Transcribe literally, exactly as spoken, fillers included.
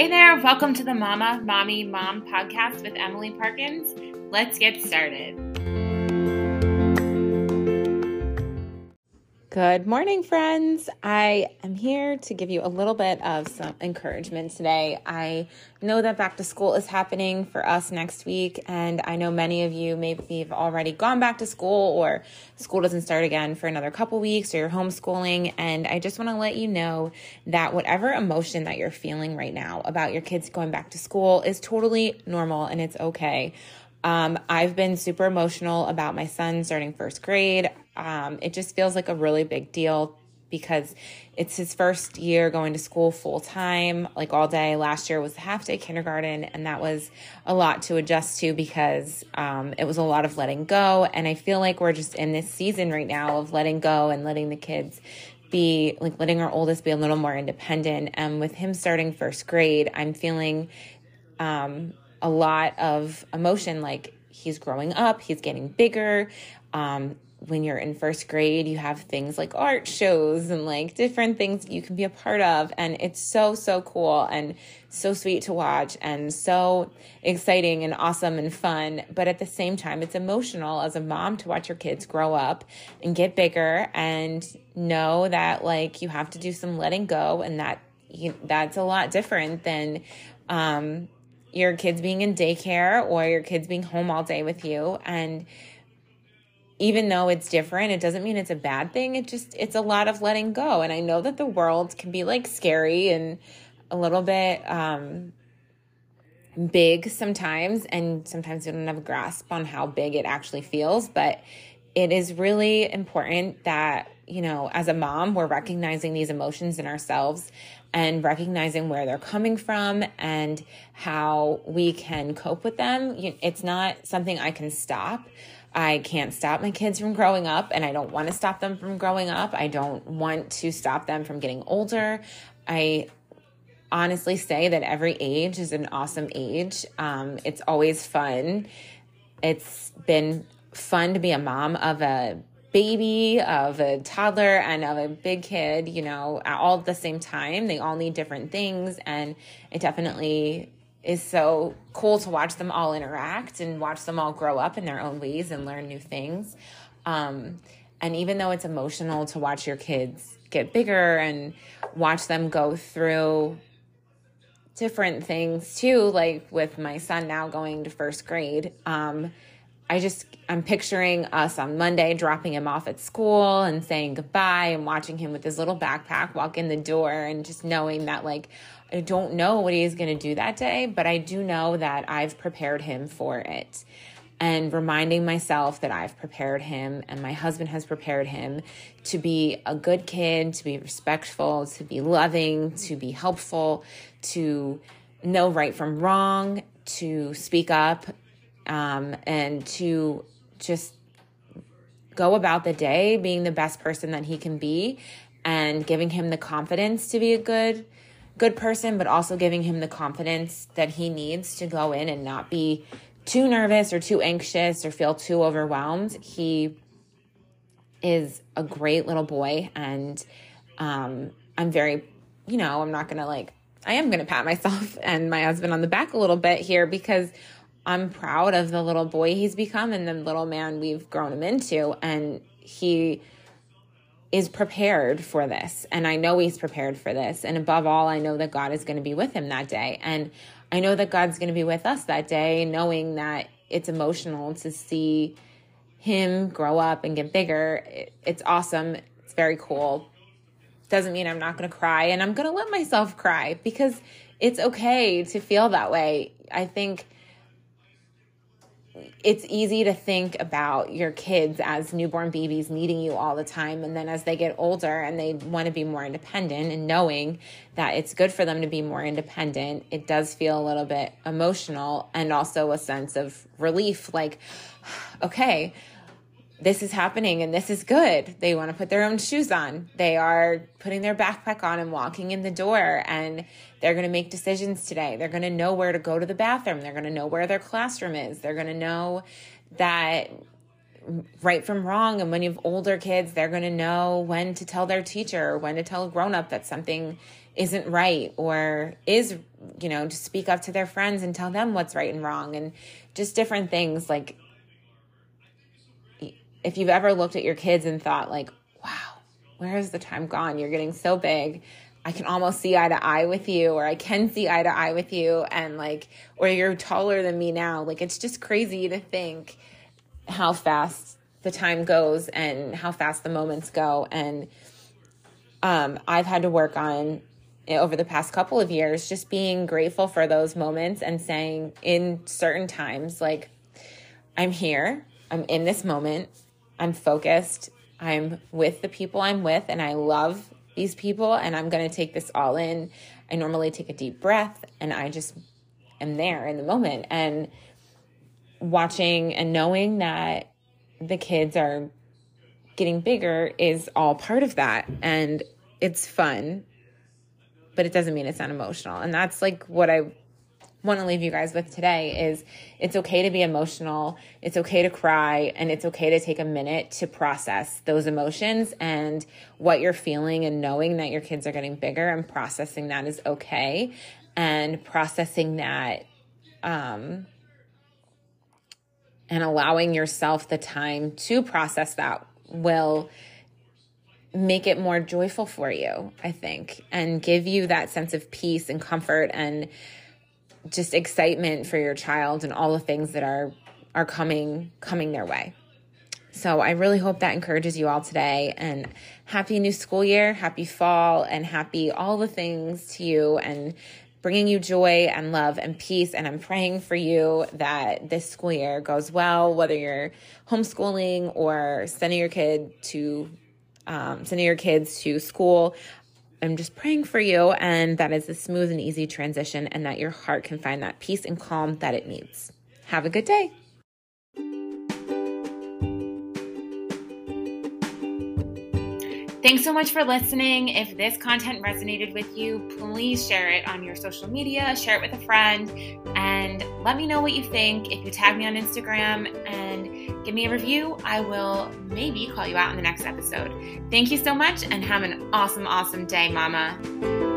Hey there, welcome to the Mama, Mommy, Mom podcast with Emily Parkins. Let's get started. Good morning, friends. I am here to give you a little bit of some encouragement today. I know that back to school is happening for us next week, and I know many of you maybe have already gone back to school, or school doesn't start again for another couple weeks, or you're homeschooling. And I just want to let you know that whatever emotion that you're feeling right now about your kids going back to school is totally normal and it's okay. Um, I've been super emotional about my son starting first grade. Um, it just feels like a really big deal because it's his first year going to school full time, like all day. Last year was half day kindergarten, and that was a lot to adjust to because um, it was a lot of letting go. And I feel like we're just in this season right now of letting go and letting the kids be like letting our oldest be a little more independent. And with him starting first grade, I'm feeling um, a lot of emotion. Like he's growing up, he's getting bigger. Um, When you're in first grade, you have things like art shows and like different things you can be a part of. And it's so, so cool and so sweet to watch and so exciting and awesome and fun. But at the same time, it's emotional as a mom to watch your kids grow up and get bigger and know that like you have to do some letting go. And that you, that's a lot different than um, your kids being in daycare or your kids being home all day with you. And even though it's different, it doesn't mean it's a bad thing. It just, it's a lot of letting go. And I know that the world can be like scary and a little bit um, big sometimes. And sometimes you don't have a grasp on how big it actually feels. But it is really important that, you know, as a mom, we're recognizing these emotions in ourselves and recognizing where they're coming from and how we can cope with them. It's not something I can stop. I can't stop my kids from growing up, and I don't want to stop them from growing up. I don't want to stop them from getting older. I honestly say that every age is an awesome age. Um, it's always fun. It's been fun to be a mom of a baby, of a toddler, and of a big kid, you know, all at the same time. They all need different things, and it definitely is so cool to watch them all interact and watch them all grow up in their own ways and learn new things. Um, and even though it's emotional to watch your kids get bigger and watch them go through different things too, like with my son now going to first grade, um, I just, I'm picturing us on Monday dropping him off at school and saying goodbye and watching him with his little backpack walk in the door and just knowing that like, I don't know what he's going to do that day, but I do know that I've prepared him for it. And reminding myself that I've prepared him and my husband has prepared him to be a good kid, to be respectful, to be loving, to be helpful, to know right from wrong, to speak up, Um, and to just go about the day being the best person that he can be and giving him the confidence to be a good, good person, but also giving him the confidence that he needs to go in and not be too nervous or too anxious or feel too overwhelmed. He is a great little boy, and um, I'm very, you know, I'm not going to like, I am going to pat myself and my husband on the back a little bit here because I'm proud of the little boy he's become and the little man we've grown him into. And he is prepared for this. And I know he's prepared for this. And above all, I know that God is going to be with him that day. And I know that God's going to be with us that day, knowing that it's emotional to see him grow up and get bigger. It's awesome. It's very cool. Doesn't mean I'm not going to cry. And I'm going to let myself cry because it's okay to feel that way. I think it's easy to think about your kids as newborn babies needing you all the time. And then as they get older and they want to be more independent and knowing that it's good for them to be more independent, it does feel a little bit emotional and also a sense of relief. Like, okay, this is happening and this is good. They want to put their own shoes on. They are putting their backpack on and walking in the door, and they're going to make decisions today. They're going to know where to go to the bathroom. They're going to know where their classroom is. They're going to know that right from wrong. And when you have older kids, they're going to know when to tell their teacher, when to tell a grown-up that something isn't right or is, you know, to speak up to their friends and tell them what's right and wrong, and just different things. Like, if you've ever looked at your kids and thought like, wow, where has the time gone? You're getting so big. I can almost see eye to eye with you, or I can see eye to eye with you. And like, or you're taller than me now. Like, it's just crazy to think how fast the time goes and how fast the moments go. And um, I've had to work on, over the past couple of years, just being grateful for those moments and saying in certain times, like, I'm here, I'm in this moment, I'm focused, I'm with the people I'm with, and I love these people, and I'm going to take this all in. I normally take a deep breath, and I just am there in the moment. And watching and knowing that the kids are getting bigger is all part of that. And it's fun, but it doesn't mean it's not emotional. And that's like what I want to leave you guys with today is it's okay to be emotional. It's okay to cry, and it's okay to take a minute to process those emotions and what you're feeling, and knowing that your kids are getting bigger and processing that is okay. And processing that, um, and allowing yourself the time to process that will make it more joyful for you, I think, and give you that sense of peace and comfort and just excitement for your child and all the things that are are coming coming their way. So I really hope that encourages you all today, and happy new school year, happy fall, and happy all the things to you, and bringing you joy and love and peace. And I'm praying for you that this school year goes well, whether you're homeschooling or sending your kid to um, sending your kids to school. I'm just praying for you, and that is a smooth and easy transition, and that your heart can find that peace and calm that it needs. Have a good day. Thanks so much for listening. If this content resonated with you, please share it on your social media, share it with a friend, and let me know what you think. If you tag me on Instagram and give me a review, I will maybe call you out in the next episode. Thank you so much, and have an awesome, awesome day, Mama.